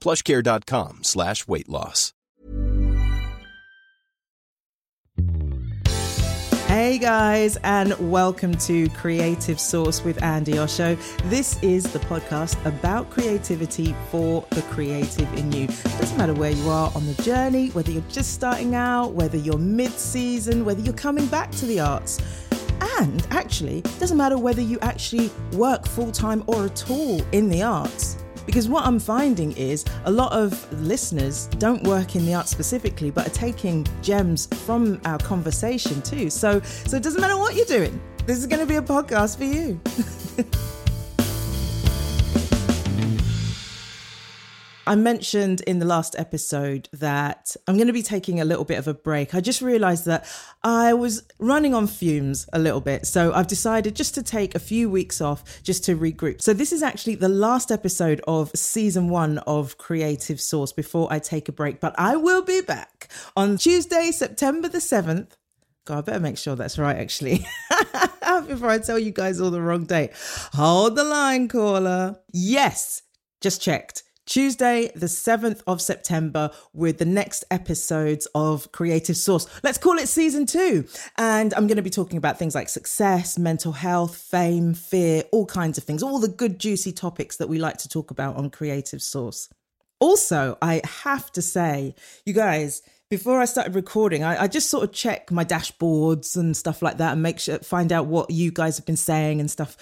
PlushCare.com/weight loss. Hey guys, and welcome to Creative Source with Andy Osho. This is the podcast about creativity for the creative in you. It doesn't matter where you are on the journey, whether you're just starting out, whether you're mid-season, whether you're coming back to the arts. And actually, it doesn't matter whether you actually work full-time or at all in the arts. Because what I'm finding is a lot of listeners don't work in the arts specifically, but are taking gems from our conversation too. So it doesn't matter what you're doing. This is going to be a podcast for you. I mentioned in the last episode that I'm going to be taking a little bit of a break. I just realized that I was running on fumes a little bit. So I've decided just to take a few weeks off just to regroup. So this is actually the last episode of season one of Creative Source before I take a break. But I will be back on Tuesday, September the 7th. God, I better make sure that's right, actually, before I tell you guys all the wrong date. Hold the line, caller. Yes, just checked. Tuesday, the 7th of September, with the next episodes of Creative Source. Let's call it season two. And I'm going to be talking about things like success, mental health, fame, fear, all kinds of things, all the good, juicy topics that we like to talk about on Creative Source. Also, I have to say, you guys, before I started recording, I just sort of check my dashboards and stuff like that and make sure, find out what you guys have been saying and stuff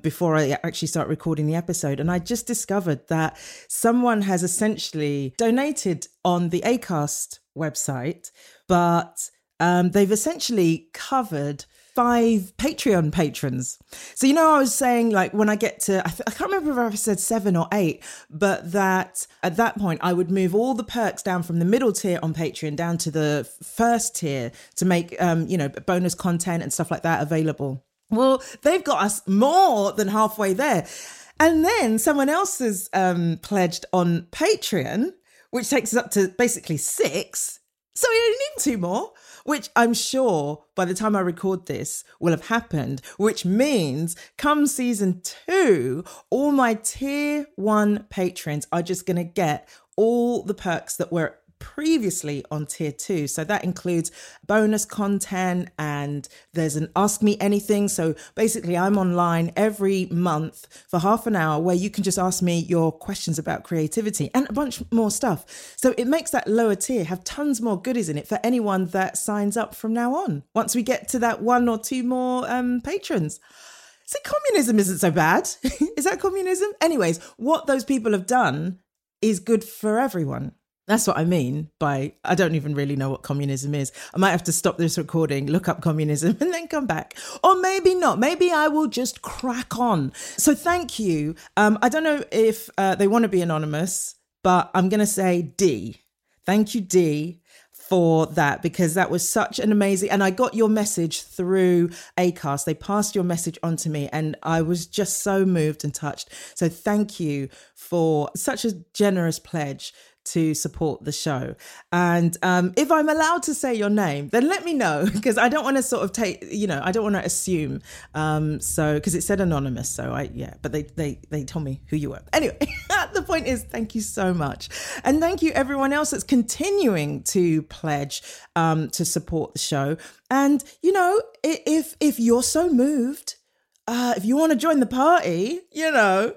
before I actually start recording the episode. And I just discovered that someone has essentially donated on the Acast website, but they've essentially covered 5 Patreon patrons. So, you know, I was saying, like, when I get to, I can't remember if I said 7 or 8, but that at that point I would move all the perks down from the middle tier on Patreon down to the first tier to make, you know, bonus content and stuff like that available. Well, they've got us more than halfway there. And then someone else has pledged on Patreon, which takes us up to basically 6. So we only need 2 more, which I'm sure by the time I record this will have happened, which means come season 2, all my tier 1 patrons are just going to get all the perks that were previously on tier 2. So that includes bonus content, and there's an Ask Me Anything. So basically I'm online every month for half an hour where you can just ask me your questions about creativity and a bunch more stuff. So it makes that lower tier have tons more goodies in it for anyone that signs up from now on, once we get to that 1 or 2 more patrons. So communism isn't so bad. Is that communism? Anyways, what those people have done is good for everyone. That's what I mean by I don't even really know what communism is. I might have to stop this recording, look up communism and then come back. Or maybe not. Maybe I will just crack on. So thank you. I don't know if they want to be anonymous, but I'm going to say D. Thank you, D, for that, because that was such an amazing, and I got your message through Acast. They passed your message on to me and I was just so moved and touched. So thank you for such a generous pledge to support the show. And if I'm allowed to say your name, then let me know, because I don't want to sort of take, you know, I don't want to assume. So because it said anonymous. So but they told me who you were. Anyway, the point is, thank you so much. And thank you everyone else that's continuing to pledge to support the show. And, you know, if you're so moved, if you want to join the party, you know,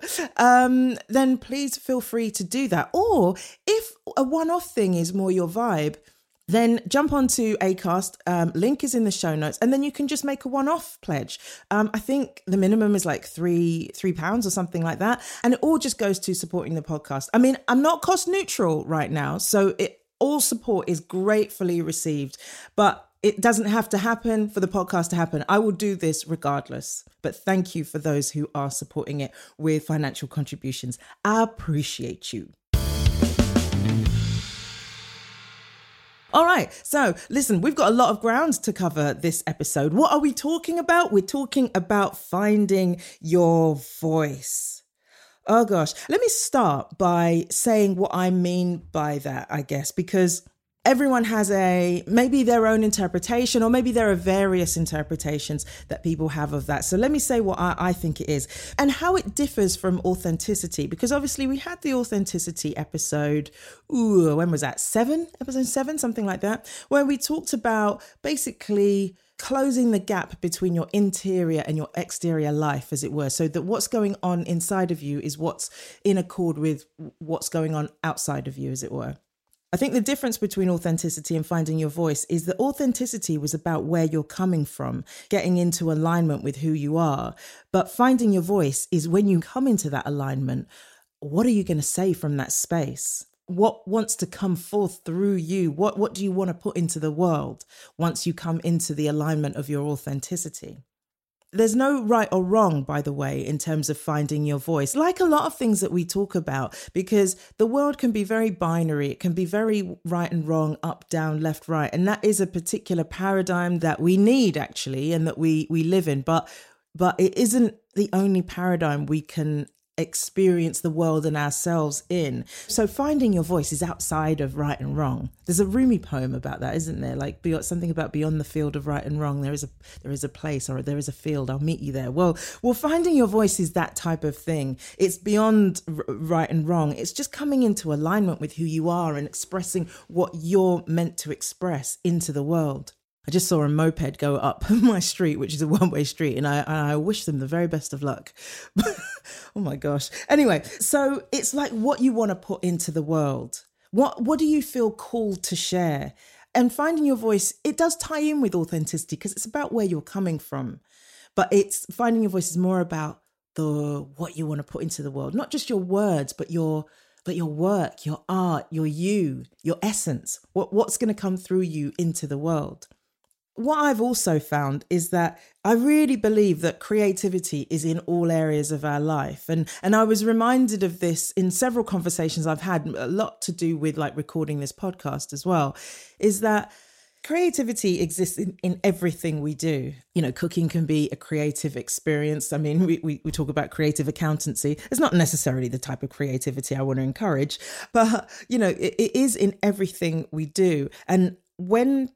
then please feel free to do that. Or if a one-off thing is more your vibe, then jump onto Acast. Link is in the show notes, and then you can just make a one-off pledge. I think the minimum is like £3 or something like that, and it all just goes to supporting the podcast. I mean, I'm not cost neutral right now, so all support is gratefully received, but it doesn't have to happen for the podcast to happen. I will do this regardless. But thank you for those who are supporting it with financial contributions. I appreciate you. All right. So listen, we've got a lot of ground to cover this episode. What are we talking about? We're talking about finding your voice. Oh, gosh. Let me start by saying what I mean by that, I guess, because everyone has maybe their own interpretation, or maybe there are various interpretations that people have of that. So let me say what I think it is and how it differs from authenticity, because obviously we had the authenticity episode. When was that? Episode 7, something like that, where we talked about basically closing the gap between your interior and your exterior life, as it were, so that what's going on inside of you is what's in accord with what's going on outside of you, as it were. I think the difference between authenticity and finding your voice is that authenticity was about where you're coming from, getting into alignment with who you are. But finding your voice is when you come into that alignment, what are you going to say from that space? What wants to come forth through you? What do you want to put into the world once you come into the alignment of your authenticity? There's no right or wrong, by the way, in terms of finding your voice, like a lot of things that we talk about, because the world can be very binary. It can be very right and wrong, up, down, left, right. And that is a particular paradigm that we need, actually, and that we live in. But it isn't the only paradigm we can experience the world and ourselves in. So finding your voice is outside of right and wrong. There's a Rumi poem about that, isn't there? Like something about beyond the field of right and wrong. There is a place, or there is a field. I'll meet you there. Well, finding your voice is that type of thing. It's beyond right and wrong. It's just coming into alignment with who you are and expressing what you're meant to express into the world. I just saw a moped go up my street, which is a one-way street, and I wish them the very best of luck. Oh my gosh. Anyway, so it's like what you want to put into the world. What do you feel called to share? And finding your voice, it does tie in with authenticity because it's about where you're coming from. But it's finding your voice is more about what you want to put into the world, not just your words, but your work, your art, your you, your essence. What's going to come through you into the world? What I've also found is that I really believe that creativity is in all areas of our life. And I was reminded of this in several conversations I've had, a lot to do with like recording this podcast as well, is that creativity exists in everything we do. You know, cooking can be a creative experience. I mean, we talk about creative accountancy. It's not necessarily the type of creativity I want to encourage, but, you know, it is in everything we do. And when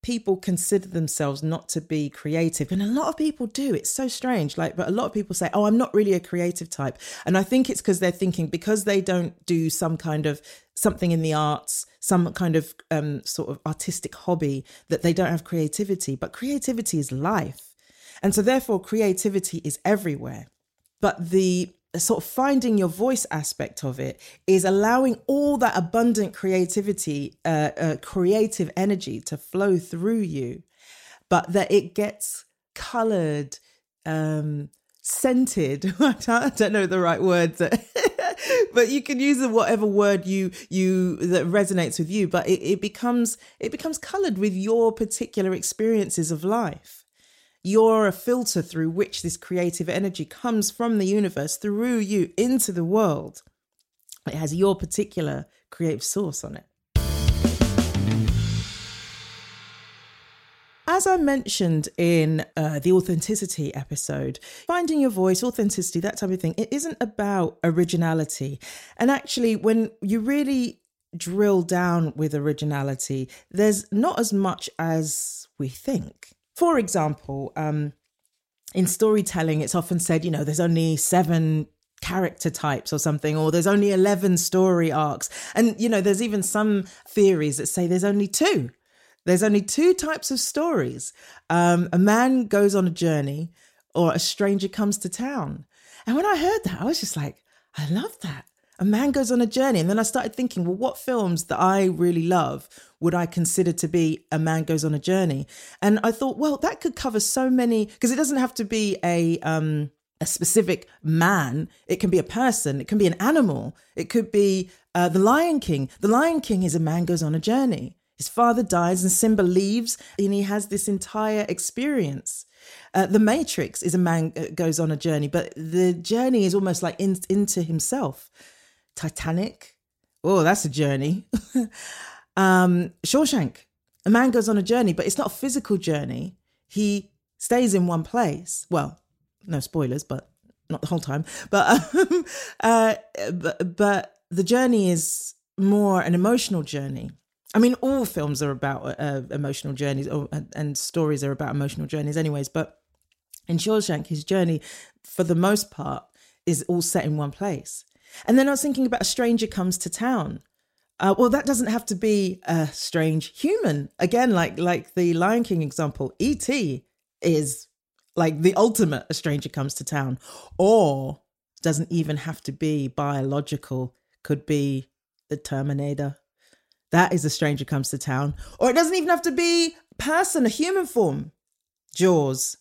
people consider themselves not to be creative, and a lot of people do, it's so strange, but a lot of people say, I'm not really a creative type. And I think it's because they're thinking, because they don't do something in the arts, some kind of sort of artistic hobby, that they don't have creativity. But creativity is life, and so therefore creativity is everywhere. But the sort of finding your voice aspect of it is allowing all that abundant creativity, creative energy to flow through you, but that it gets coloured, scented. I don't know the right word. But you can use whatever word you that resonates with you, but it becomes colored with your particular experiences of life. You're a filter through which this creative energy comes from the universe through you into the world. It has your particular creative source on it. As I mentioned in the authenticity episode, finding your voice, authenticity, that type of thing, it isn't about originality. And actually, when you really drill down with originality, there's not as much as we think. For example, in storytelling, it's often said, you know, there's only 7 character types or something, or there's only 11 story arcs. And, you know, there's even some theories that say there's only 2. There's only 2 types of stories. A man goes on a journey, or a stranger comes to town. And when I heard that, I was just like, I love that. A man goes on a journey. And then I started thinking, well, what films that I really love would I consider to be a man goes on a journey? And I thought, well, that could cover so many, because it doesn't have to be a specific man. It can be a person. It can be an animal. It could be The Lion King. The Lion King is a man goes on a journey. His father dies and Simba leaves, and he has this entire experience. The Matrix is a man goes on a journey, but the journey is almost like into himself. Titanic. Oh, that's a journey. Shawshank. A man goes on a journey, but it's not a physical journey. He stays in one place. Well, no spoilers, but not the whole time. But the journey is more an emotional journey. I mean, all films are about emotional journeys, and stories are about emotional journeys anyways. But in Shawshank, his journey, for the most part, is all set in one place. And then I was thinking about A Stranger Comes to Town. Well, that doesn't have to be a strange human. Again, like the Lion King example, E.T. is like the ultimate A Stranger Comes to Town. Or doesn't even have to be biological. Could be the Terminator. That is A Stranger Comes to Town. Or it doesn't even have to be person, a human form. Jaws.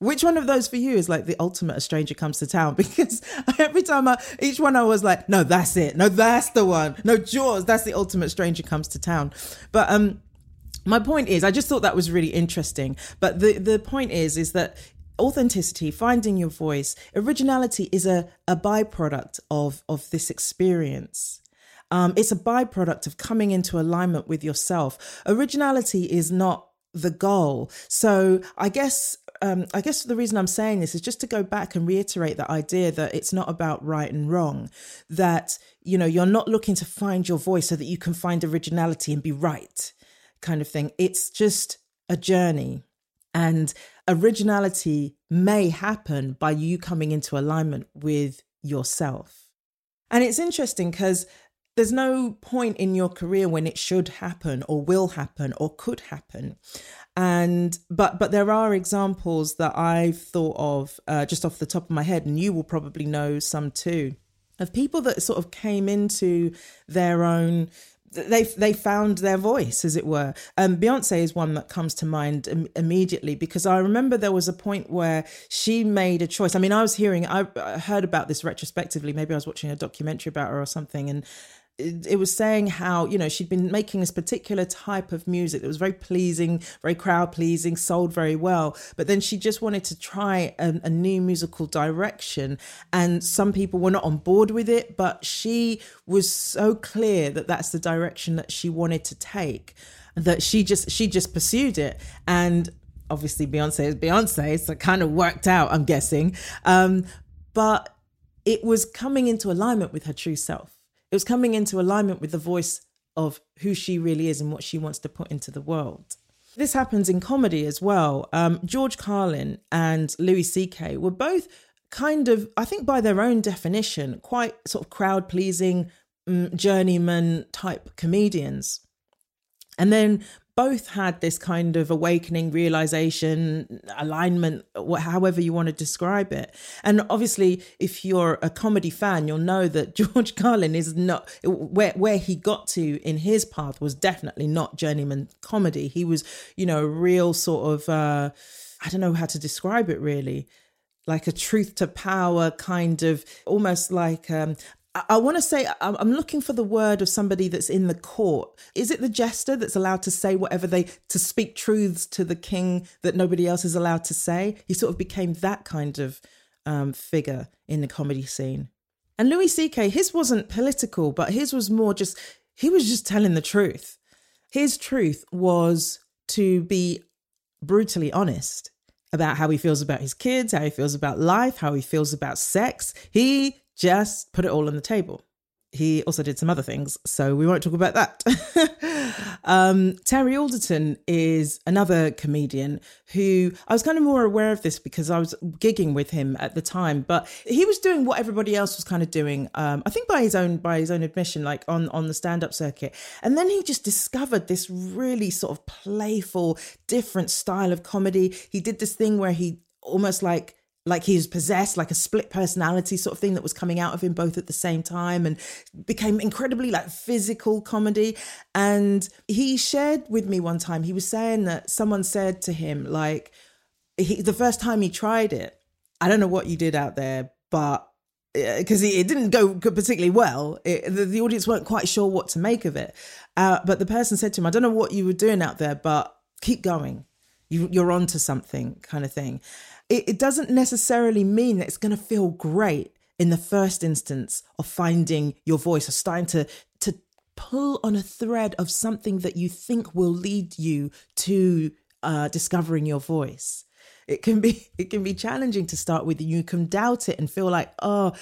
Which one of those for you is like the ultimate A Stranger Comes to Town? Because every time each one I was like, no, that's it. No, that's the one. No, Jaws, that's the ultimate Stranger Comes to Town. But my point is, I just thought that was really interesting. But the point is that authenticity, finding your voice, originality is a byproduct of this experience. It's a byproduct of coming into alignment with yourself. Originality is not the goal. So I guess the reason I'm saying this is just to go back and reiterate the idea that it's not about right and wrong, that, you know, you're not looking to find your voice so that you can find originality and be right kind of thing. It's just a journey, and originality may happen by you coming into alignment with yourself. And it's interesting because there's no point in your career when it should happen or will happen or could happen. And but there are examples that I've thought of just off the top of my head, and you will probably know some too, of people that sort of came into their own, they found their voice, as it were. Beyoncé is one that comes to mind immediately, because I remember there was a point where she made a choice. I mean, I heard about this retrospectively. Maybe I was watching a documentary about her or something, and it was saying how, you know, she'd been making this particular type of music that was very pleasing, very crowd pleasing, sold very well. But then she just wanted to try a new musical direction. And some people were not on board with it, but she was so clear that that's the direction that she wanted to take, that she just pursued it. And obviously Beyonce is Beyonce, so it kind of worked out, I'm guessing. But it was coming into alignment with her true self. It was coming into alignment with the voice of who she really is and what she wants to put into the world. This happens in comedy as well. George Carlin and Louis C.K. were both kind of, I think by their own definition, quite sort of crowd-pleasing, journeyman type comedians. And then both had this kind of awakening, realization, alignment, however you want to describe it. And obviously, if you're a comedy fan, you'll know that George Carlin is not, where he got to in his path was definitely not journeyman comedy. He was, you know, a real sort of, I don't know how to describe it really. like a truth to power kind of, almost like, I want to say, I'm looking for the word of somebody that's in the court. Is it the jester that's allowed to say whatever to speak truths to the king that nobody else is allowed to say? He sort of became that kind of figure in the comedy scene. And Louis C.K., his wasn't political, but his was more just, he was just telling the truth. His truth was to be brutally honest about how he feels about his kids, how he feels about life, how he feels about sex. He just put it all on the table. He also did some other things, so we won't talk about that. Terry Alderton is another comedian who I was kind of more aware of this because I was gigging with him at the time, but he was doing what everybody else was kind of doing, I think by his own admission, like on the stand-up circuit. And then he just discovered this really sort of playful, different style of comedy. He did this thing where he almost like he was possessed, like a split personality sort of thing that was coming out of him both at the same time, and became incredibly like physical comedy. And he shared with me one time, he was saying that someone said to him, like, the first time he tried it, I don't know what you did out there, but because it didn't go particularly well. The audience weren't quite sure what to make of it. But the person said to him, I don't know what you were doing out there, but keep going. You're onto something kind of thing. It doesn't necessarily mean that it's going to feel great in the first instance of finding your voice or starting to pull on a thread of something that you think will lead you to discovering your voice. It can be challenging to start with. You can doubt it and feel like, oh,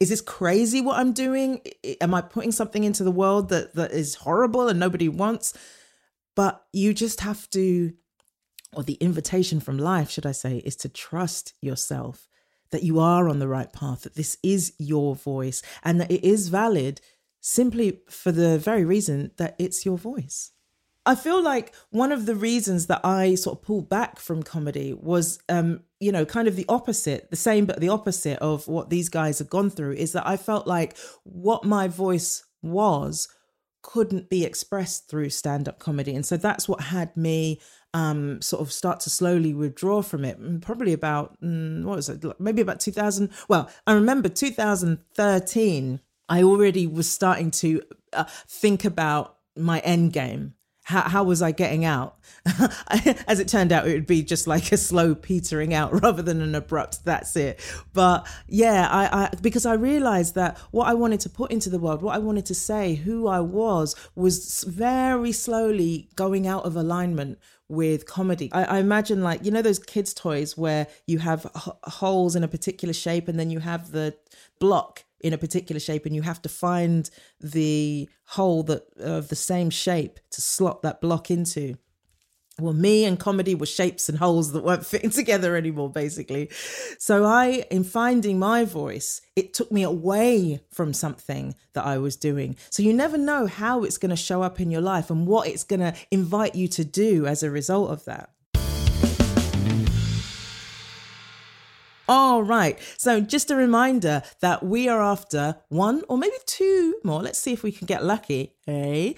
is this crazy what I'm doing? Am I putting something into the world that is horrible and nobody wants? But you just have to, or the invitation from life, should I say, is to trust yourself that you are on the right path, that this is your voice and that it is valid simply for the very reason that it's your voice. I feel like one of the reasons that I sort of pulled back from comedy was, kind of the opposite, the same, but the opposite of what these guys have gone through, is that I felt like what my voice was couldn't be expressed through stand-up comedy. And so that's what had me sort of start to slowly withdraw from it, probably about, maybe about 2000. Well, I remember 2013, I already was starting to think about my end game. How was I getting out? As it turned out, it would be just like a slow petering out rather than an abrupt, that's it. But yeah, I because I realized that what I wanted to put into the world, what I wanted to say, who I was very slowly going out of alignment with comedy. I imagine, like, you know, those kids' toys where you have holes in a particular shape and then you have the block in a particular shape and you have to find the hole that of the same shape to slot that block into. Well, me and comedy were shapes and holes that weren't fitting together anymore, basically. So in finding my voice, it took me away from something that I was doing. So you never know how it's going to show up in your life and what it's going to invite you to do as a result of that. All right. So just a reminder that we are after one or maybe two more. Let's see if we can get lucky. Hey,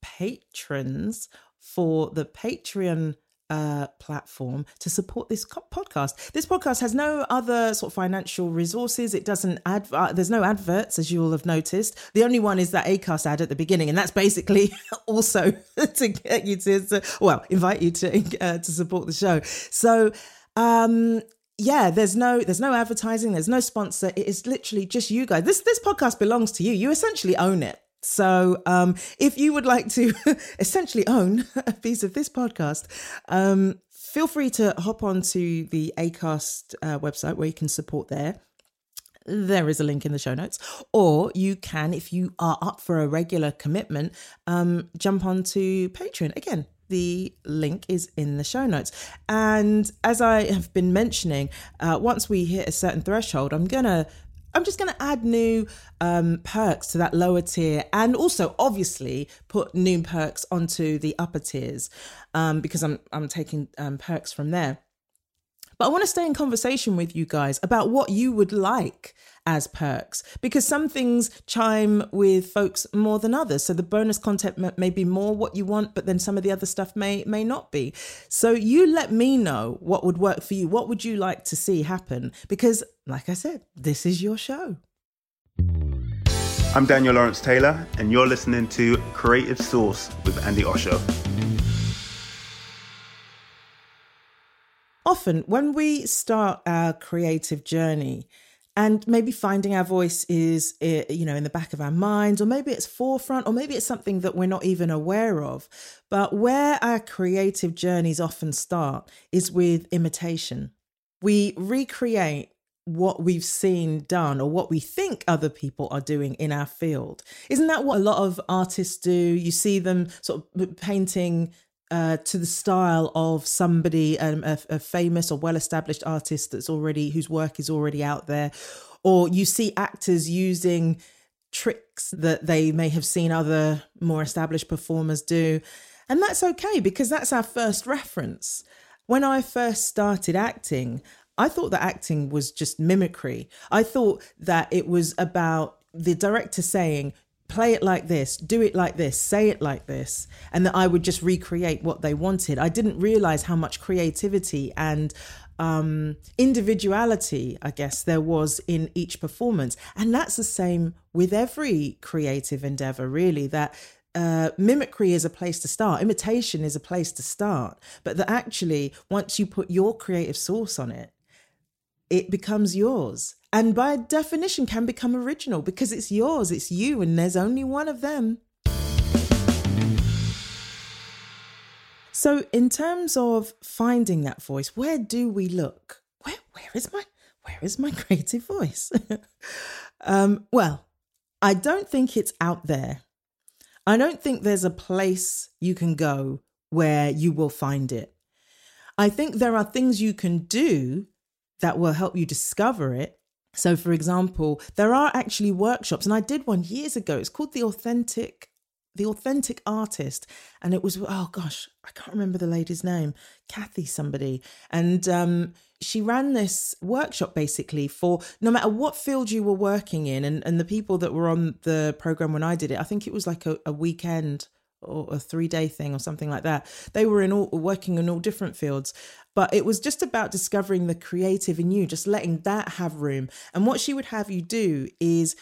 patrons for the Patreon platform to support this podcast. This podcast has no other sort of financial resources. It doesn't there's no adverts, as you will have noticed. The only one is that Acast ad at the beginning, and that's basically also to get you invite you to support the show. So, yeah, there's no advertising, there's no sponsor. It is literally just you guys. This podcast belongs to you. You essentially own it. So if you would like to essentially own a piece of this podcast, feel free to hop onto the Acast website where you can support there. There is a link in the show notes. Or you can, if you are up for a regular commitment, jump onto Patreon. Again, the link is in the show notes. And as I have been mentioning, once we hit a certain threshold, I'm just going to add new perks to that lower tier, and also obviously put new perks onto the upper tiers because I'm taking perks from there. But I want to stay in conversation with you guys about what you would like as perks, because some things chime with folks more than others. So the bonus content may be more what you want, but then some of the other stuff may not be. So you let me know what would work for you. What would you like to see happen? Because like I said, this is your show. I'm Daniel Lawrence Taylor, and you're listening to Creative Source with Andy Osher. Often when we start our creative journey, and maybe finding our voice is, you know, in the back of our minds, or maybe it's forefront, or maybe it's something that we're not even aware of. But where our creative journeys often start is with imitation. We recreate what we've seen done or what we think other people are doing in our field. Isn't that what a lot of artists do? You see them sort of painting to the style of somebody, a famous or well-established artist whose work is already out there. Or you see actors using tricks that they may have seen other more established performers do. And that's okay, because that's our first reference. When I first started acting, I thought that acting was just mimicry. I thought that it was about the director saying, play it like this, do it like this, say it like this, and that I would just recreate what they wanted. I didn't realize how much creativity and individuality, I guess, there was in each performance. And that's the same with every creative endeavor, really, that mimicry is a place to start. Imitation is a place to start. But that actually, once you put your creative source on it, it becomes yours. And by definition can become original, because it's yours, it's you, and there's only one of them. So in terms of finding that voice, where do we look? Where is my creative voice? Well, I don't think it's out there. I don't think there's a place you can go where you will find it. I think there are things you can do that will help you discover it. So, for example, there are actually workshops, and I did one years ago. It's called The Authentic Artist. And it was, oh gosh, I can't remember the lady's name, Kathy somebody. And she ran this workshop basically for no matter what field you were working in. And the people that were on the program when I did it, I think it was like a weekend or a 3-day thing or something like that. They were working in all different fields, but it was just about discovering the creative in you, just letting that have room. And what she would have you do is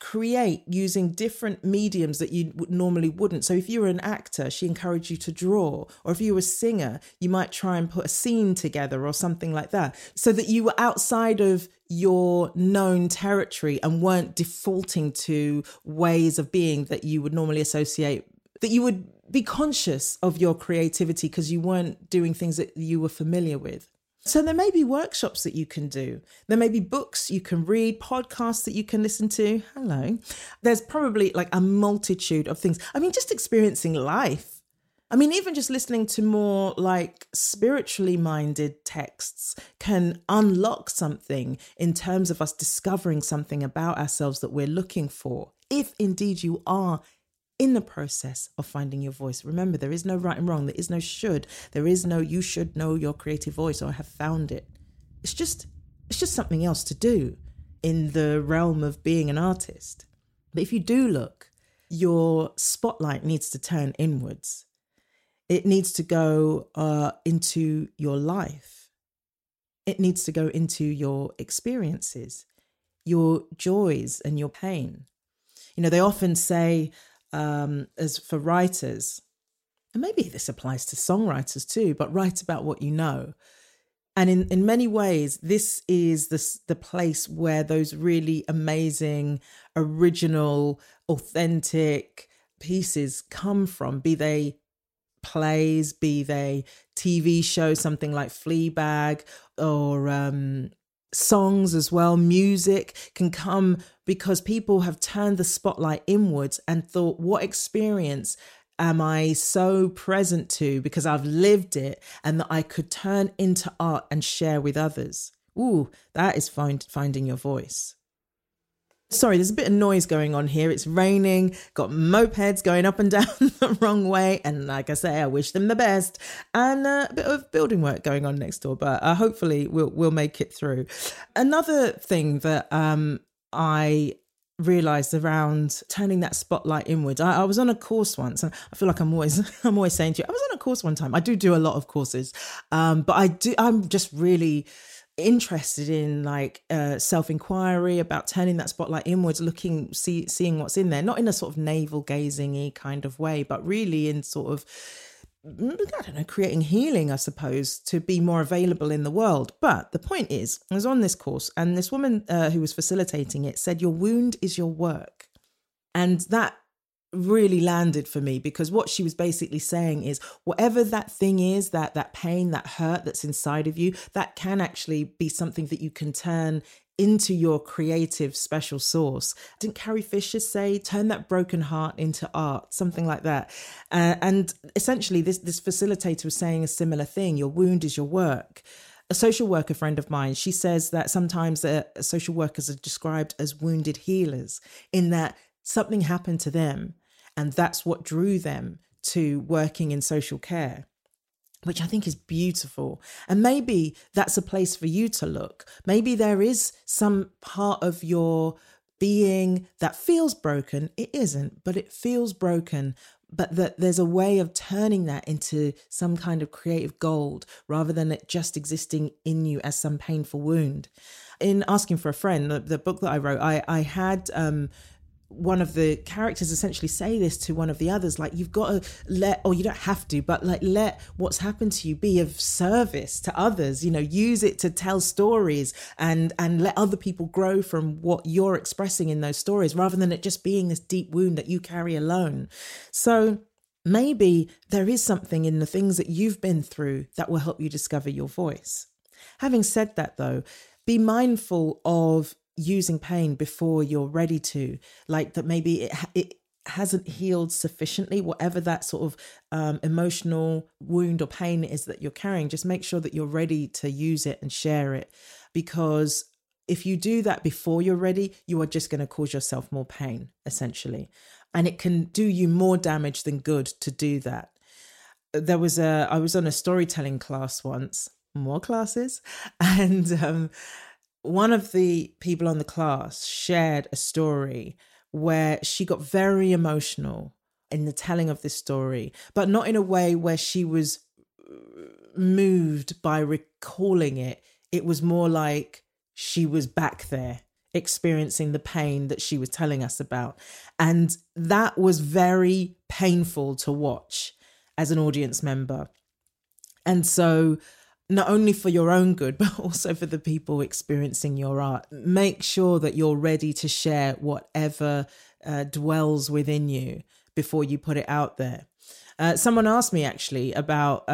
create using different mediums that you normally wouldn't. So if you were an actor, she encouraged you to draw, or if you were a singer, you might try and put a scene together or something like that, so that you were outside of your known territory and weren't defaulting to ways of being that you would normally associate, that you would be conscious of your creativity because you weren't doing things that you were familiar with. So there may be workshops that you can do. There may be books you can read, podcasts that you can listen to. Hello. There's probably like a multitude of things. I mean, just experiencing life. I mean, even just listening to more like spiritually minded texts can unlock something in terms of us discovering something about ourselves that we're looking for, if indeed you are in the process of finding your voice. Remember, there is no right and wrong. There is no should. There is no you should know your creative voice or have found it. It's just something else to do in the realm of being an artist. But if you do look, your spotlight needs to turn inwards. It needs to go into your life. It needs to go into your experiences, your joys and your pain. You know, they often say, as for writers, and maybe this applies to songwriters too, but write about what you know. And in many ways, this is the place where those really amazing, original, authentic pieces come from, be they plays, be they TV shows, something like Fleabag, or songs as well. Music can come because people have turned the spotlight inwards and thought, what experience am I so present to because I've lived it, and that I could turn into art and share with others. Ooh, that is finding your voice. Sorry, there's a bit of noise going on here. It's raining, got mopeds going up and down the wrong way. And like I say, I wish them the best. And a bit of building work going on next door, but hopefully we'll make it through. Another thing that I realised around turning that spotlight inward. I was on a course once, and I feel like I'm always saying to you, I was on a course one time. I do a lot of courses, but I'm just really interested in self-inquiry about turning that spotlight inwards, seeing what's in there, not in a sort of navel gazing-y kind of way, but really in sort of, creating healing, I suppose, to be more available in the world. But the point is, I was on this course and this woman who was facilitating it said, your wound is your work. And that really landed for me, because what she was basically saying is whatever that thing is, that pain, that hurt that's inside of you, that can actually be something that you can turn into your creative special source. Didn't Carrie Fisher say, turn that broken heart into art, something like that? And essentially this facilitator was saying a similar thing. Your wound is your work. A social worker friend of mine, she says that sometimes social workers are described as wounded healers, in that something happened to them and that's what drew them to working in social care, which I think is beautiful. And maybe that's a place for you to look. Maybe there is some part of your being that feels broken. It isn't, but it feels broken. But that there's a way of turning that into some kind of creative gold, rather than it just existing in you as some painful wound. In Asking for a Friend, the book that I wrote, I had... one of the characters essentially say this to one of the others, like, you've got to let what's happened to you be of service to others, use it to tell stories and let other people grow from what you're expressing in those stories, rather than it just being this deep wound that you carry alone. So maybe there is something in the things that you've been through that will help you discover your voice. Having said that, though, be mindful of using pain before you're ready to, like, that maybe it hasn't healed sufficiently, whatever that sort of emotional wound or pain is that you're carrying. Just make sure that you're ready to use it and share it, because if you do that before you're ready, you are just going to cause yourself more pain, essentially, and it can do you more damage than good to do that. I was on a storytelling class once, more classes, and one of the people on the class shared a story where she got very emotional in the telling of this story, but not in a way where she was moved by recalling it. It was more like she was back there experiencing the pain that she was telling us about. And that was very painful to watch as an audience member. And so, not only for your own good, but also for the people experiencing your art, make sure that you're ready to share whatever dwells within you before you put it out there. Someone asked me actually about,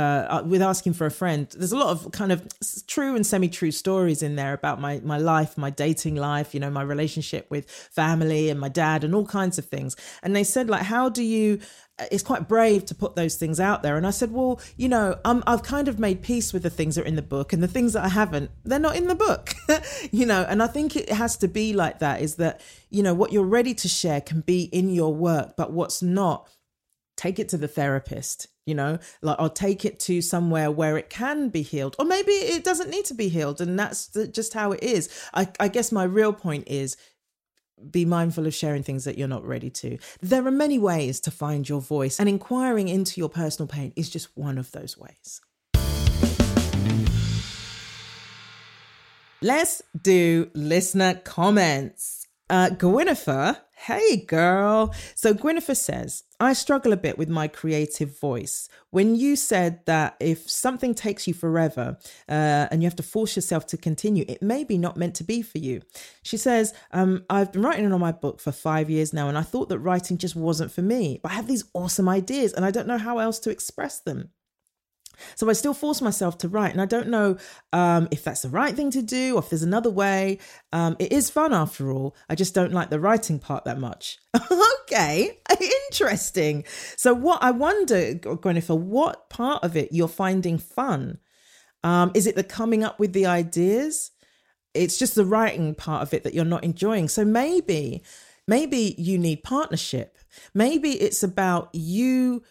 with Asking for a Friend, there's a lot of kind of true and semi-true stories in there about my life, my dating life, my relationship with family and my dad and all kinds of things. And they said, like, how do you, it's quite brave to put those things out there. And I said, well, I've kind of made peace with the things that are in the book, and the things that I haven't, they're not in the book, and I think it has to be like that, is that, what you're ready to share can be in your work, but what's not, take it to the therapist, or take it to somewhere where it can be healed, or maybe it doesn't need to be healed. And that's just how it is. I guess my real point is, be mindful of sharing things that you're not ready to. There are many ways to find your voice, and inquiring into your personal pain is just one of those ways. Let's do listener comments. Gwinifer, hey girl. So Gwinifer says, I struggle a bit with my creative voice. When you said that if something takes you forever and you have to force yourself to continue, it may be not meant to be for you. She says, I've been writing on my book for 5 years now, and I thought that writing just wasn't for me. But I have these awesome ideas and I don't know how else to express them. So I still force myself to write, and I don't know if that's the right thing to do, or if there's another way. It is fun after all. I just don't like the writing part that much. Okay, interesting. So what I wonder, Gwenifer, what part of it you're finding fun? Is it the coming up with the ideas? It's just the writing part of it that you're not enjoying. So maybe you need partnership. Maybe it's about you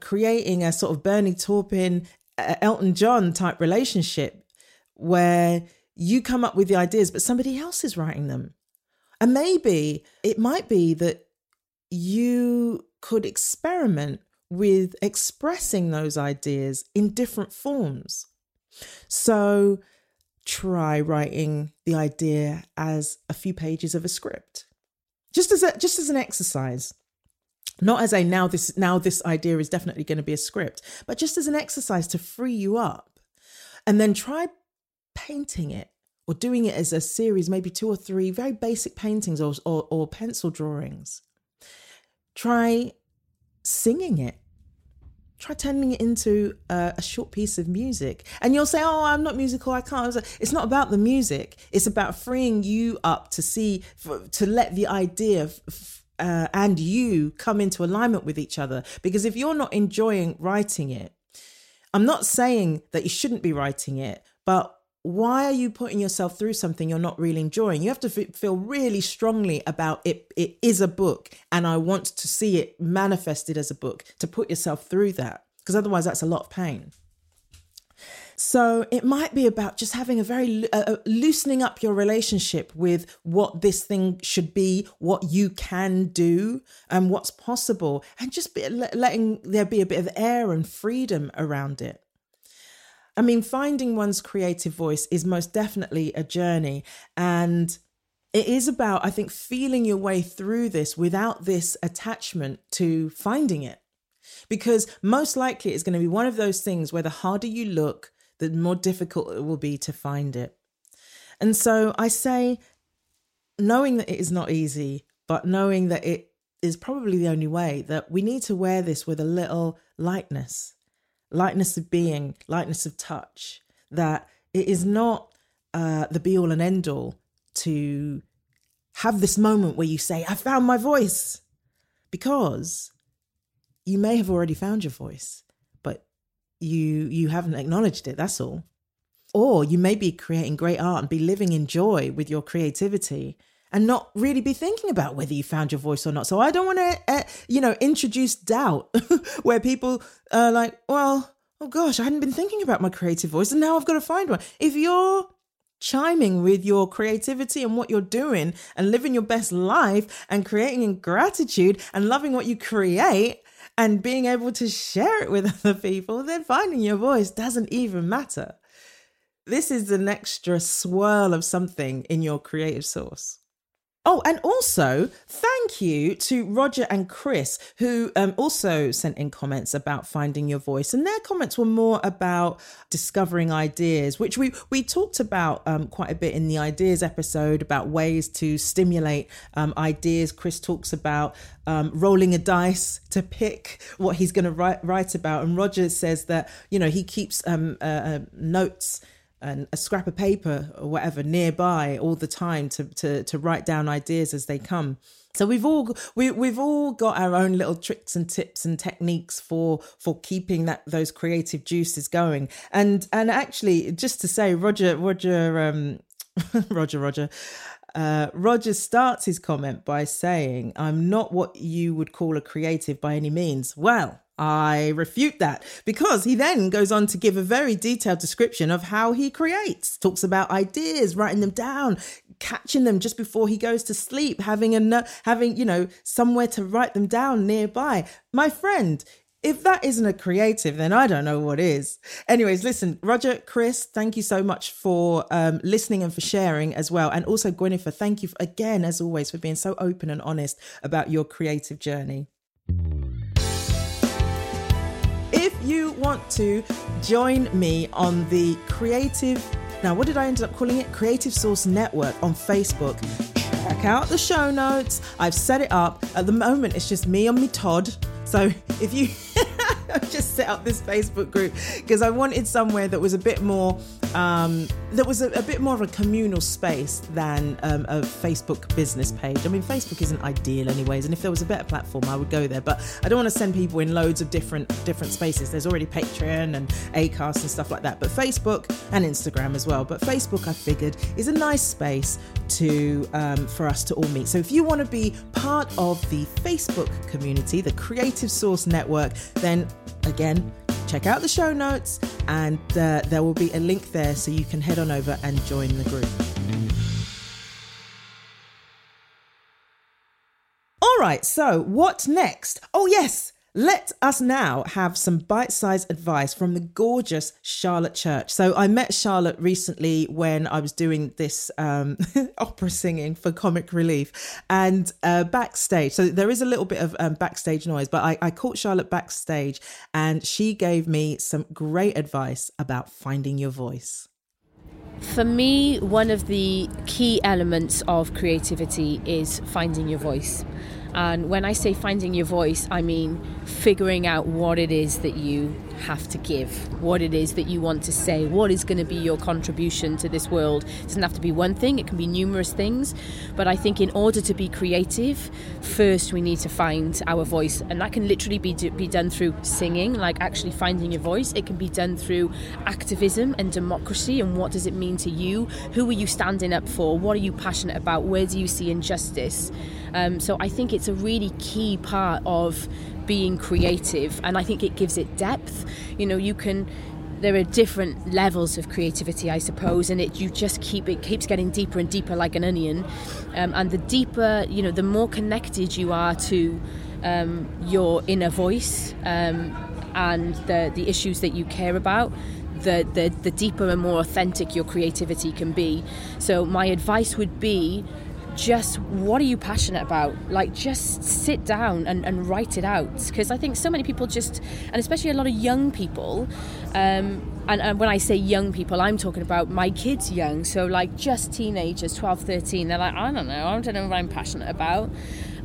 creating a sort of Bernie Taupin, Elton John type relationship where you come up with the ideas, but somebody else is writing them. And maybe it might be that you could experiment with expressing those ideas in different forms. So try writing the idea as a few pages of a script, just as an exercise, not as a now this idea is definitely going to be a script, but just as an exercise to free you up, and then try painting it or doing it as a series, maybe 2 or 3 very basic paintings or pencil drawings. Try singing it. Try turning it into a short piece of music. And you'll say, oh, I'm not musical, I can't. It's not about the music. It's about freeing you up to let the idea and you come into alignment with each other. Because if you're not enjoying writing it, I'm not saying that you shouldn't be writing it, but why are you putting yourself through something you're not really enjoying? You have to feel really strongly about it. It is a book and I want to see it manifested as a book, to put yourself through that, because otherwise that's a lot of pain. So it might be about just having a very loosening up your relationship with what this thing should be, what you can do and what's possible, and just letting there be a bit of air and freedom around it. I mean, finding one's creative voice is most definitely a journey. And it is about, I think, feeling your way through this without this attachment to finding it. Because most likely it's going to be one of those things where the harder you look, the more difficult it will be to find it. And so I say, knowing that it is not easy, but knowing that it is probably the only way, that we need to wear this with a little lightness. Lightness of being, lightness of touch, that it is not the be all and end all to have this moment where you say, I found my voice, because you may have already found your voice, but you haven't acknowledged it, that's all. Or you may be creating great art and be living in joy with your creativity and not really be thinking about whether you found your voice or not. So I don't want to, introduce doubt where people are like, well, oh gosh, I hadn't been thinking about my creative voice and now I've got to find one. If you're chiming with your creativity and what you're doing and living your best life and creating in gratitude and loving what you create and being able to share it with other people, then finding your voice doesn't even matter. This is an extra swirl of something in your creative source. Oh, and also thank you to Roger and Chris, who also sent in comments about finding your voice. And their comments were more about discovering ideas, which we talked about quite a bit in the ideas episode, about ways to stimulate ideas. Chris talks about rolling a dice to pick what he's going to write about. And Roger says that, he keeps notes and a scrap of paper or whatever nearby all the time to write down ideas as they come. So we've all got our own little tricks and tips and techniques for keeping those creative juices going. And actually, just to say, Roger starts his comment by saying, "I'm not what you would call a creative by any means." Well, I refute that, because he then goes on to give a very detailed description of how he creates, talks about ideas, writing them down, catching them just before he goes to sleep, having somewhere to write them down nearby. My friend, if that isn't a creative, then I don't know what is. Anyways, listen, Roger, Chris, thank you so much for listening and for sharing as well. And also, Gwynnifer, thank you again, as always, for being so open and honest about your creative journey. You want to join me on the Creative, now what did I end up calling it? Creative Source Network on Facebook. Check out the show notes. I've set it up. At the moment, it's just me and me Todd. So if you just set up this Facebook group, because I wanted somewhere that was a bit more There was a bit more of a communal space than a Facebook business page. I mean, Facebook isn't ideal anyways, and if there was a better platform, I would go there. But I don't want to send people in loads of different spaces. There's already Patreon and Acast and stuff like that, but Facebook and Instagram as well. But Facebook, I figured, is a nice space to for us to all meet. So if you want to be part of the Facebook community, the Creative Source Network, then again, check out the show notes and there will be a link there so you can head on over and join the group. All right, so what next? Oh, yes. Let us now have some bite-sized advice from the gorgeous Charlotte Church. So I met Charlotte recently when I was doing this opera singing for Comic Relief and backstage. So there is a little bit of backstage noise, but I caught Charlotte backstage and she gave me some great advice about finding your voice. For me, one of the key elements of creativity is finding your voice. And when I say finding your voice, I mean figuring out what it is that you have to give, what it is that you want to say, what is going to be your contribution to this world. It doesn't have to be one thing, it can be numerous things. But I think in order to be creative, first we need to find our voice. And that can literally be done through singing, like actually finding your voice. It can be done through activism and democracy and what does it mean to you? Who are you standing up for? What are you passionate about? Where do you see injustice? So I think it's a really key part of being creative, and I think it gives it depth. You know, you can, there are different levels of creativity, I suppose, and it keeps getting deeper and deeper, like an onion. And the deeper, you know, the more connected you are to your inner voice and the issues that you care about, the deeper and more authentic your creativity can be. So my advice would be, just what are you passionate about? Like, just sit down and write it out, because I think so many people just, and especially a lot of young people, and when I say young people, I'm talking about my kids young, so like just teenagers, 12, 13, they're like, I don't know what I'm passionate about.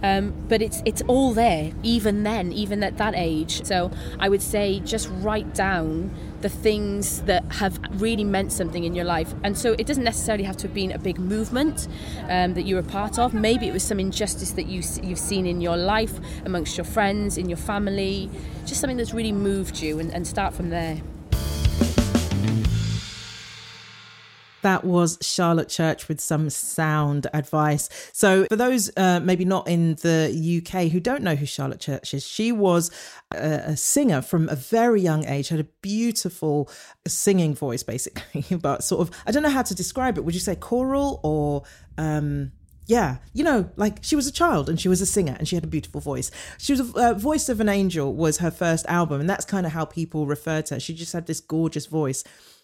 But it's all there, even at that age. So I would say just write down the things that have really meant something in your life. And so it doesn't necessarily have to have been a big movement that you were a part of. Maybe it was some injustice that you've seen in your life, amongst your friends, in your family, just something that's really moved you, and start from there. That was Charlotte Church with some sound advice. So for those maybe not in the UK who don't know who Charlotte Church is, she was a singer from a very young age, had a beautiful singing voice basically, but sort of, I don't know how to describe it. Would you say choral or... Yeah, you know, like she was a child and she was a singer and she had a beautiful voice. She was Voice of an Angel was her first album, and that's kind of how people refer to her. She just had this gorgeous voice.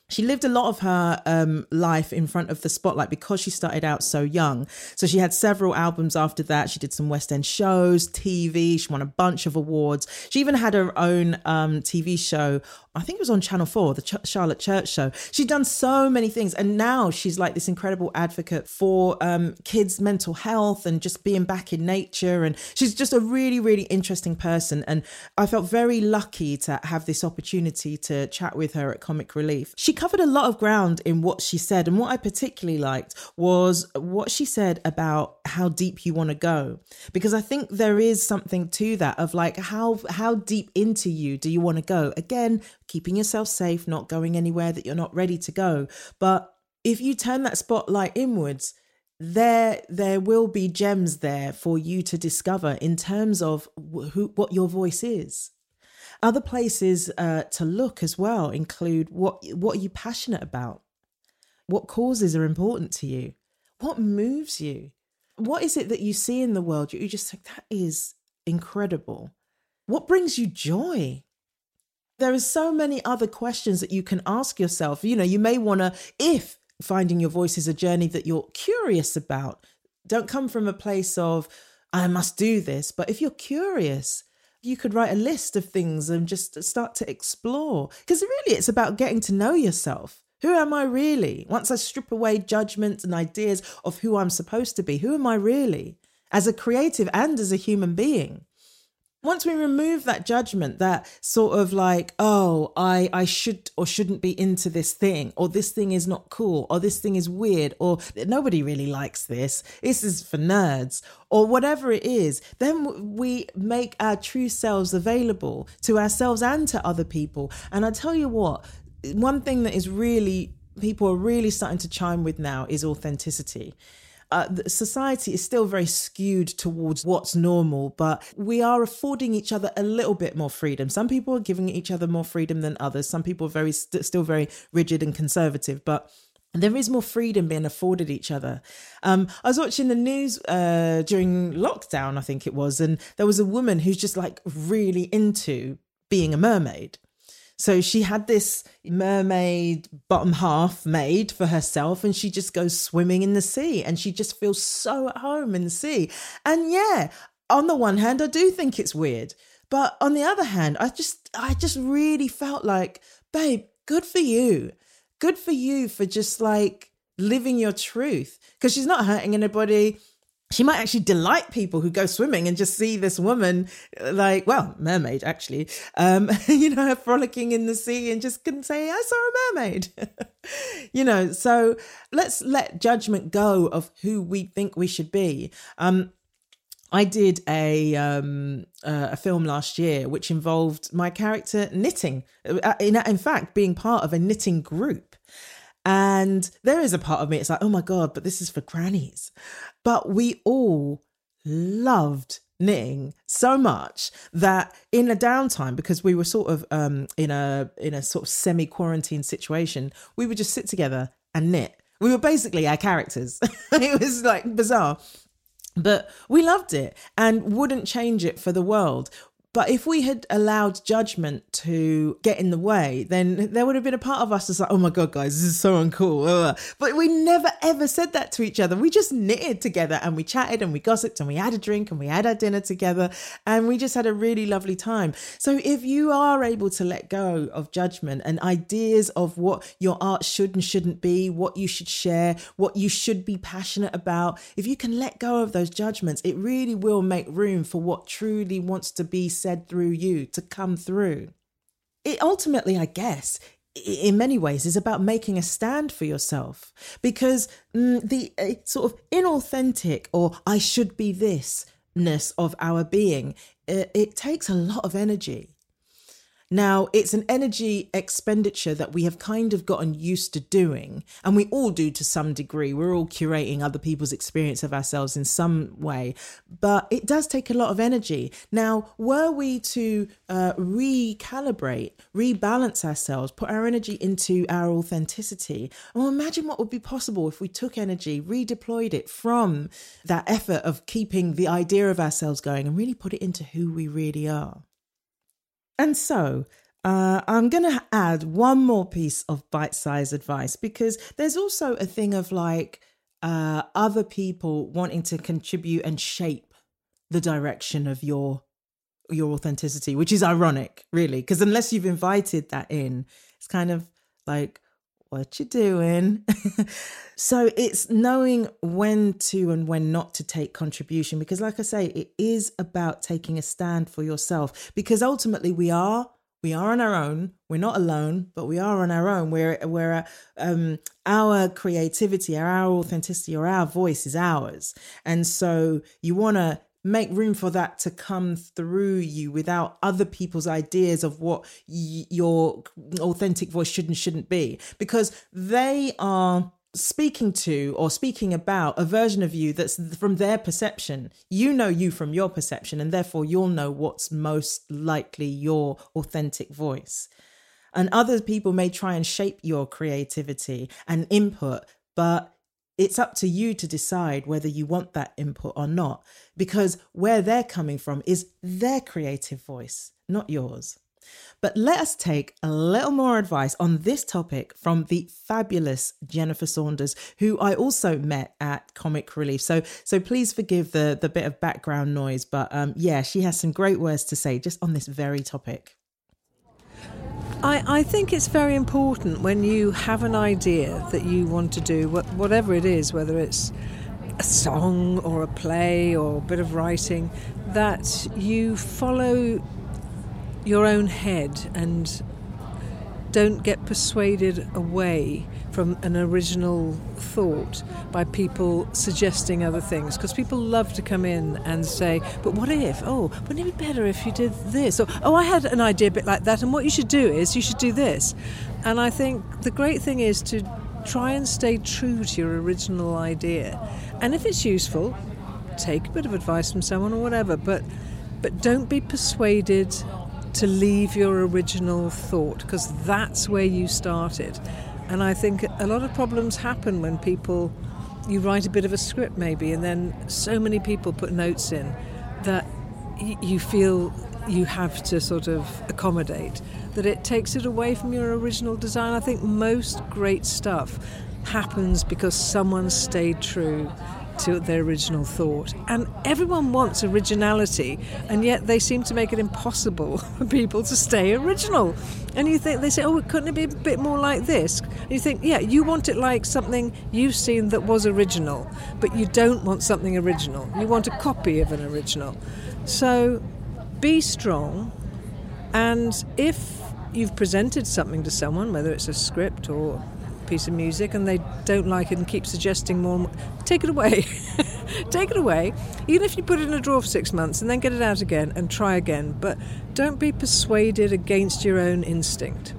She lived a lot of her life in front of the spotlight because she started out so young. So she had several albums after that. She did some West End shows, TV. She won a bunch of awards. She even had her own TV show. I think it was on Channel 4, the Charlotte Church Show. She'd done so many things. And now she's like this incredible advocate for kids' mental health and just being back in nature. And she's just a really, really interesting person. And I felt very lucky to have this opportunity to chat with her at Comic Relief. She covered a lot of ground in what she said, and what I particularly liked was what she said about how deep you want to go, because I think there is something to that of like how deep into you do you want to go. Again, keeping yourself safe, not going anywhere that you're not ready to go, but if you turn that spotlight inwards, there will be gems there for you to discover in terms of what your voice is. Other places to look as well include what are you passionate about? What causes are important to you? What moves you? What is it that you see in the world? You just think, that is incredible. What brings you joy? There are so many other questions that you can ask yourself. You know, you may want to, if finding your voice is a journey that you're curious about, don't come from a place of, I must do this. But if you're curious, you could write a list of things and just start to explore, because really it's about getting to know yourself. Who am I really? Once I strip away judgments and ideas of who I'm supposed to be, who am I really as a creative and as a human being? once we remove that judgment, that sort of like, oh, I should or shouldn't be into this thing, or this thing is not cool, or this thing is weird, or nobody really likes this, this is for nerds, or whatever it is, then we make our true selves available to ourselves and to other people. And I tell you what, one thing that is really, people are really starting to chime with now is authenticity. Society is still very skewed towards what's normal, but we are affording each other a little bit more freedom. Some people are giving each other more freedom than others. Some people are still very rigid and conservative, but there is more freedom being afforded each other. I was watching the news during lockdown, I think it was, and there was a woman who's just like really into being a mermaid. So she had this mermaid bottom half made for herself, and she just goes swimming in the sea, and she just feels so at home in the sea. And yeah, on the one hand, I do think it's weird. But on the other hand, I just really felt like, babe, good for you. Good for you for just like living your truth, because she's not hurting anybody. She might actually delight people who go swimming and just see this woman like, well, mermaid actually, you know, frolicking in the sea and just couldn't say, I saw a mermaid, you know. So let's let judgment go of who we think we should be. I did a film last year which involved my character knitting, in fact, being part of a knitting group. And there is a part of me, it's like, oh my God, but this is for grannies. But we all loved knitting so much that in the downtime, because we were sort of in a sort of semi-quarantine situation, we would just sit together and knit. We were basically our characters. It was like bizarre, but we loved it and wouldn't change it for the world. But if we had allowed judgment to get in the way, then there would have been a part of us that's like, oh my God, guys, this is so uncool. Ugh. But we never, ever said that to each other. We just knitted together and we chatted and we gossiped and we had a drink and we had our dinner together and we just had a really lovely time. So if you are able to let go of judgment and ideas of what your art should and shouldn't be, what you should share, what you should be passionate about, if you can let go of those judgments, it really will make room for what truly wants to be said through you to come through. It ultimately, I guess, in many ways is about making a stand for yourself, because the sort of inauthentic or I should be this-ness of our being, it takes a lot of energy. Now, it's an energy expenditure that we have kind of gotten used to doing, and we all do to some degree. We're all curating other people's experience of ourselves in some way, but it does take a lot of energy. Now, were we to recalibrate, rebalance ourselves, put our energy into our authenticity, well, imagine what would be possible if we took energy, redeployed it from that effort of keeping the idea of ourselves going and really put it into who we really are. And so I'm going to add one more piece of bite-sized advice, because there's also a thing of like other people wanting to contribute and shape the direction of your authenticity, which is ironic, really, because unless you've invited that in, it's kind of like, what you doing? So it's knowing when to and when not to take contribution, because like I say, it is about taking a stand for yourself, because ultimately we are on our own. We're not alone, but we are on our own. Our creativity, our authenticity or our voice is ours. And so you want to make room for that to come through you without other people's ideas of what your authentic voice should and shouldn't be, because they are speaking to or speaking about a version of you that's from their perception. You know you from your perception, and therefore you'll know what's most likely your authentic voice. And other people may try and shape your creativity and input, but it's up to you to decide whether you want that input or not, because where they're coming from is their creative voice, not yours. But let us take a little more advice on this topic from the fabulous Jennifer Saunders, who I also met at Comic Relief. So please forgive the bit of background noise, but yeah, she has some great words to say just on this very topic. I think it's very important when you have an idea that you want to do, whatever it is, whether it's a song or a play or a bit of writing, that you follow your own head and don't get persuaded away from an original thought by people suggesting other things, because people love to come in and say, but what if, oh, wouldn't it be better if you did this, or oh, I had an idea a bit like that, and what you should do is you should do this. And I think the great thing is to try and stay true to your original idea, and if it's useful, take a bit of advice from someone or whatever, but don't be persuaded to leave your original thought, because that's where you started. And I think a lot of problems happen when people, you write a bit of a script maybe, and then so many people put notes in that you feel you have to sort of accommodate, that it takes it away from your original design. I think most great stuff happens because someone stayed true to their original thought. And everyone wants originality, and yet they seem to make it impossible for people to stay original. And you think, they say, oh, couldn't it be a bit more like this? And you think, yeah, you want it like something you've seen that was original, but you don't want something original. You want a copy of an original. So be strong, and if you've presented something to someone, whether it's a script or piece of music, and they don't like it and keep suggesting more, take it away. Take it away, even if you put it in a drawer for 6 months, and then get it out again and try again. But don't be persuaded against your own instinct.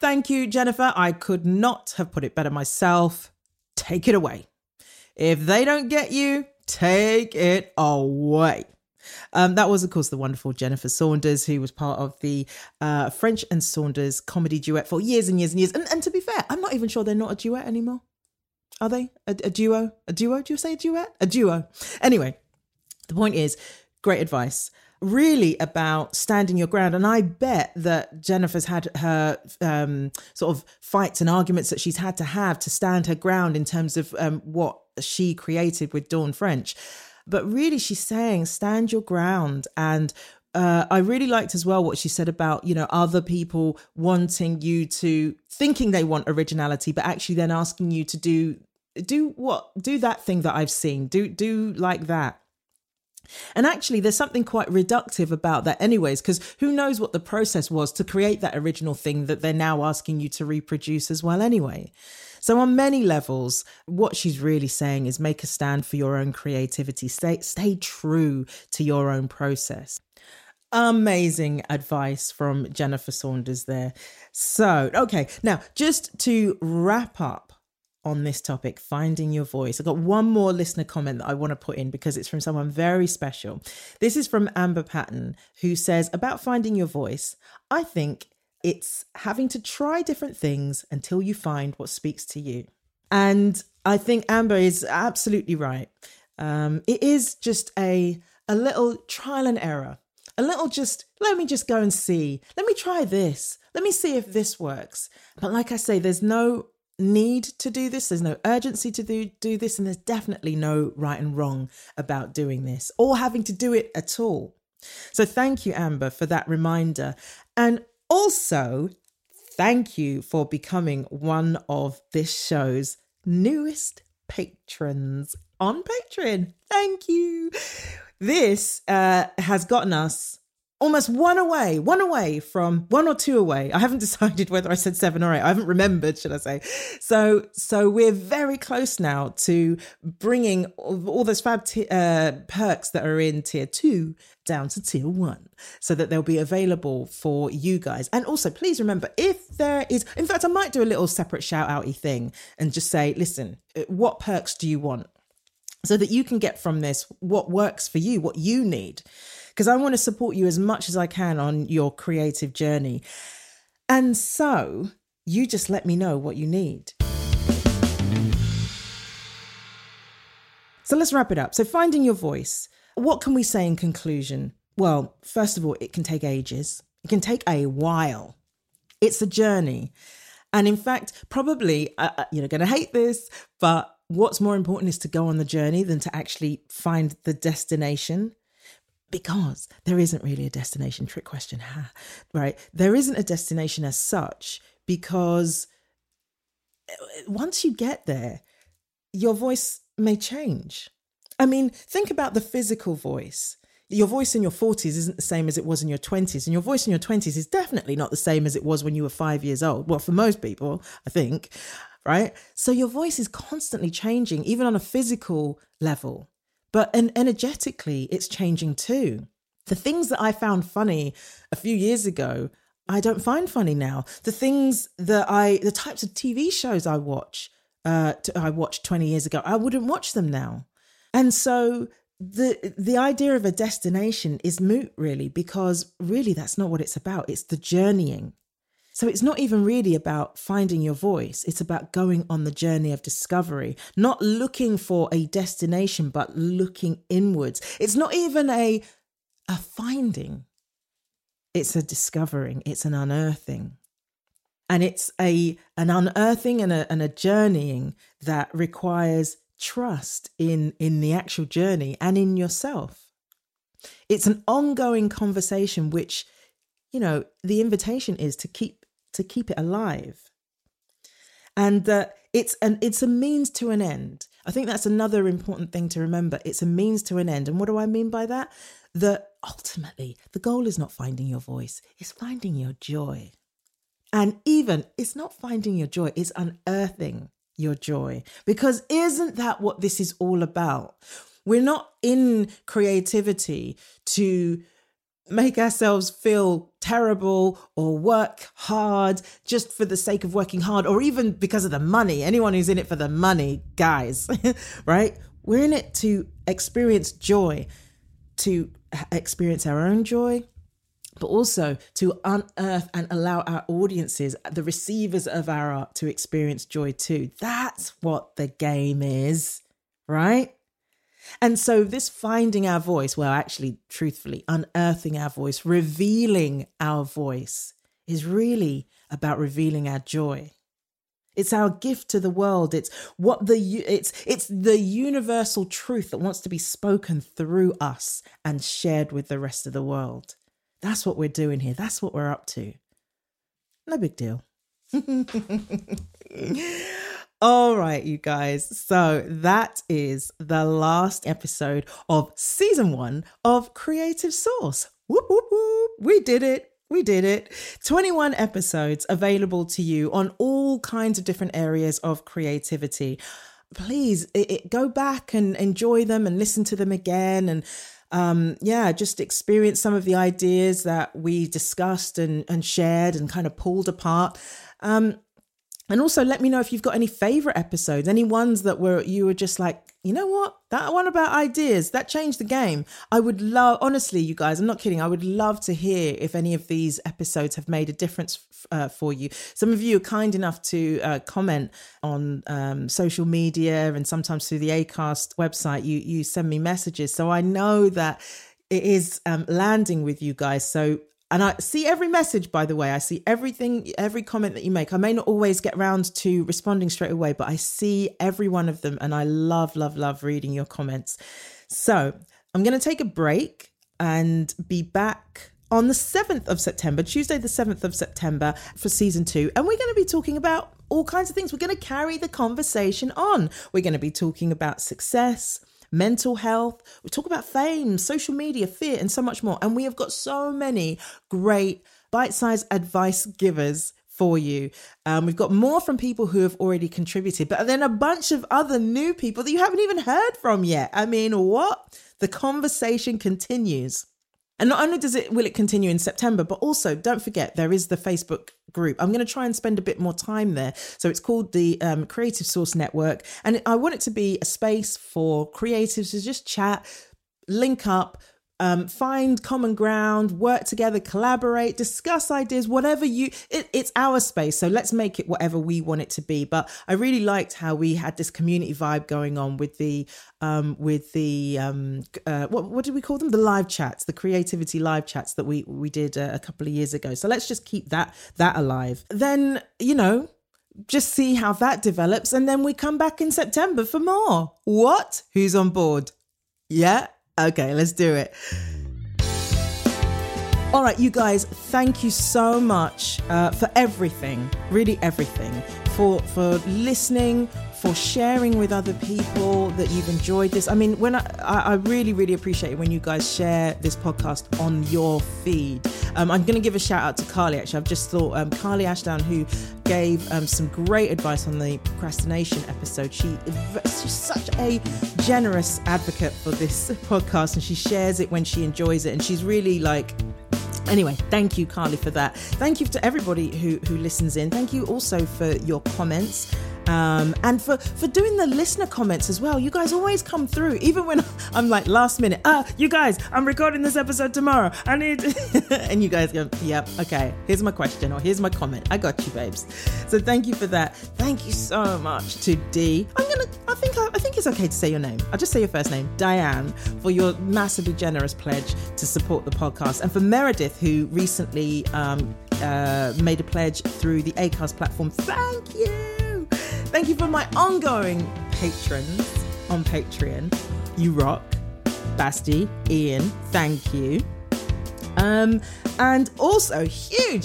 Thank you, Jennifer. I could not have put it better myself. Take it away. If they don't get you, take it away. That was, of course, the wonderful Jennifer Saunders, who was part of the French and Saunders comedy duet for years and years and years. And to be fair, I'm not even sure they're not a duet anymore. Are they? A duo? A duo? Do you say a duet? A duo. Anyway, the point is, great advice, really about standing your ground. And I bet that Jennifer's had her sort of fights and arguments that she's had to have to stand her ground in terms of what she created with Dawn French. But really, she's saying, stand your ground. And I really liked as well what she said about, you know, other people wanting you to, thinking they want originality, but actually then asking you to do that thing that I've seen, do like that. And actually, there's something quite reductive about that anyways, because who knows what the process was to create that original thing that they're now asking you to reproduce as well anyway. So on many levels, what she's really saying is make a stand for your own creativity. Stay true to your own process. Amazing advice from Jennifer Saunders there. So, okay, now just to wrap up on this topic, finding your voice, I've got one more listener comment that I want to put in because it's from someone very special. This is from Amber Patton, who says, about finding your voice, I think it's having to try different things until you find what speaks to you. And I think Amber is absolutely right. It is just a little trial and error, a little just, let me just go and see. Let me try this. Let me see if this works. But like I say, there's no need to do this. There's no urgency to do this. And there's definitely no right and wrong about doing this or having to do it at all. So thank you, Amber, for that reminder. And also, thank you for becoming one of this show's newest patrons on Patreon. Thank you. This has gotten us almost one or two away. I haven't decided whether I said 7 or 8. I haven't remembered, should I say. So we're very close now to bringing all those fab perks that are in tier 2 down to tier 1, so that they'll be available for you guys. And also, please remember, if there is, in fact, I might do a little separate shout outy thing and just say, listen, what perks do you want? So that you can get from this what works for you, what you need. Because I want to support you as much as I can on your creative journey. And so you just let me know what you need. So let's wrap it up. So finding your voice. What can we say in conclusion? Well, first of all, it can take ages. It can take a while. It's a journey. And in fact, probably, you're going to hate this, but what's more important is to go on the journey than to actually find the destination, because there isn't really a destination. Trick question, right? There isn't a destination as such, because once you get there, your voice may change. I mean, think about the physical voice. Your voice in your 40s isn't the same as it was in your 20s. And your voice in your 20s is definitely not the same as it was when you were 5 years old. Well, for most people, I think, right? So your voice is constantly changing, even on a physical level. But energetically, it's changing too. The things that I found funny a few years ago, I don't find funny now. The things that the types of TV shows I watch, I watched 20 years ago, I wouldn't watch them now. And so the idea of a destination is moot, really, because really that's not what it's about. It's the journeying. So it's not even really about finding your voice. It's about going on the journey of discovery, not looking for a destination, but looking inwards. It's not even a finding. It's a discovering. It's an unearthing. And it's an unearthing and a journeying that requires trust in the actual journey and in yourself. It's an ongoing conversation, which, you know, the invitation is to keep it alive. And it's a means to an end. I think that's another important thing to remember. It's a means to an end. And what do I mean by that? That ultimately the goal is not finding your voice, it's finding your joy. And even it's not finding your joy, it's unearthing your joy. Because isn't that what this is all about? We're not in creativity to make ourselves feel terrible or work hard just for the sake of working hard, or even because of the money. Anyone who's in it for the money, guys, right? We're in it to experience joy, to experience our own joy, but also to unearth and allow our audiences, the receivers of our art, to experience joy too. That's what the game is, right? And so this finding our voice, well, actually, truthfully, unearthing our voice, revealing our voice, is really about revealing our joy. It's our gift to the world. It's the universal truth that wants to be spoken through us and shared with the rest of the world. That's what we're doing here. That's what we're up to. No big deal. All right, you guys. So that is the last episode of season 1 of Creative Source. Whoop, whoop, whoop. We did it. We did it. 21 episodes available to you on all kinds of different areas of creativity. Please go back and enjoy them and listen to them again, and just experience some of the ideas that we discussed and shared and kind of pulled apart. And also let me know if you've got any favorite episodes, any ones that you were just like, you know what, that one about ideas, that changed the game. I would love, honestly, you guys, I'm not kidding. I would love to hear if any of these episodes have made a difference for you. Some of you are kind enough to comment on social media, and sometimes through the Acast website, you send me messages. So I know that it is landing with you guys. And I see every message, by the way. I see everything, every comment that you make. I may not always get round to responding straight away, but I see every one of them, and I love, love, love reading your comments. So I'm going to take a break and be back on the 7th of September, Tuesday, the 7th of September, for season 2. And we're going to be talking about all kinds of things. We're going to carry the conversation on. We're going to be talking about success, mental health. We talk about fame, social media, fear, and so much more. And we have got so many great bite-sized advice givers for you. We've got more from people who have already contributed, but then a bunch of other new people that you haven't even heard from yet. I mean, what? The conversation continues. And not only will it continue in September, but also don't forget, there is the Facebook group. I'm going to try and spend a bit more time there. So it's called the Creative Source Network. And I want it to be a space for creatives to just chat, link up, find common ground, work together, collaborate, discuss ideas, whatever it's our space. So let's make it whatever we want it to be. But I really liked how we had this community vibe going on with what did we call them? The live chats, the creativity live chats that we did a couple of years ago. So let's just keep that alive. Then, you know, just see how that develops. And then we come back in September for more. What? Who's on board? Yeah. Okay, let's do it. All right, you guys, thank you so much for everything, really everything, for listening, for sharing with other people that you've enjoyed this. I mean, when I really, really appreciate it when you guys share this podcast on your feed. I'm going to give a shout out to Carly, actually. I've just thought Carly Ashdown, who gave some great advice on the procrastination episode. She's such a generous advocate for this podcast, and she shares it when she enjoys it. And she's really like... Anyway, thank you, Carly, for that. Thank you to everybody who listens in. Thank you also for your comments. And for doing the listener comments as well. You guys always come through, even when I'm like last minute, you guys, I'm recording this episode tomorrow. I need, and you guys go, yep, okay, here's my question or here's my comment. I got you, babes. So thank you for that. Thank you so much to Dee. I think it's okay to say your name. I'll just say your first name, Diane, for your massively generous pledge to support the podcast. And for Meredith, who recently made a pledge through the Acast platform. Thank you. Thank you for my ongoing patrons on Patreon. You rock. Basti, Ian, thank you. And also huge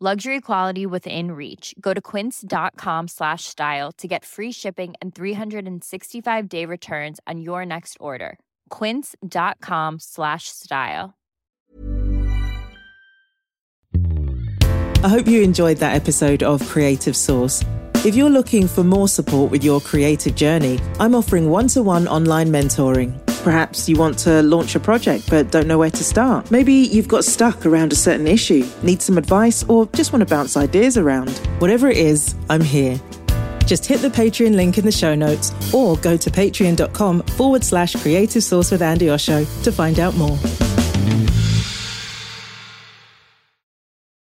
Luxury quality within reach. Go to quince.com/style to get free shipping and 365-day returns on your next order. Quince.com/style. I hope you enjoyed that episode of Creative Source. If you're looking for more support with your creative journey, I'm offering one-to-one online mentoring. Perhaps you want to launch a project but don't know where to start. Maybe you've got stuck around a certain issue, need some advice, or just want to bounce ideas around. Whatever it is, I'm here. Just hit the Patreon link in the show notes or go to patreon.com/creativesourcewithandyosho to find out more.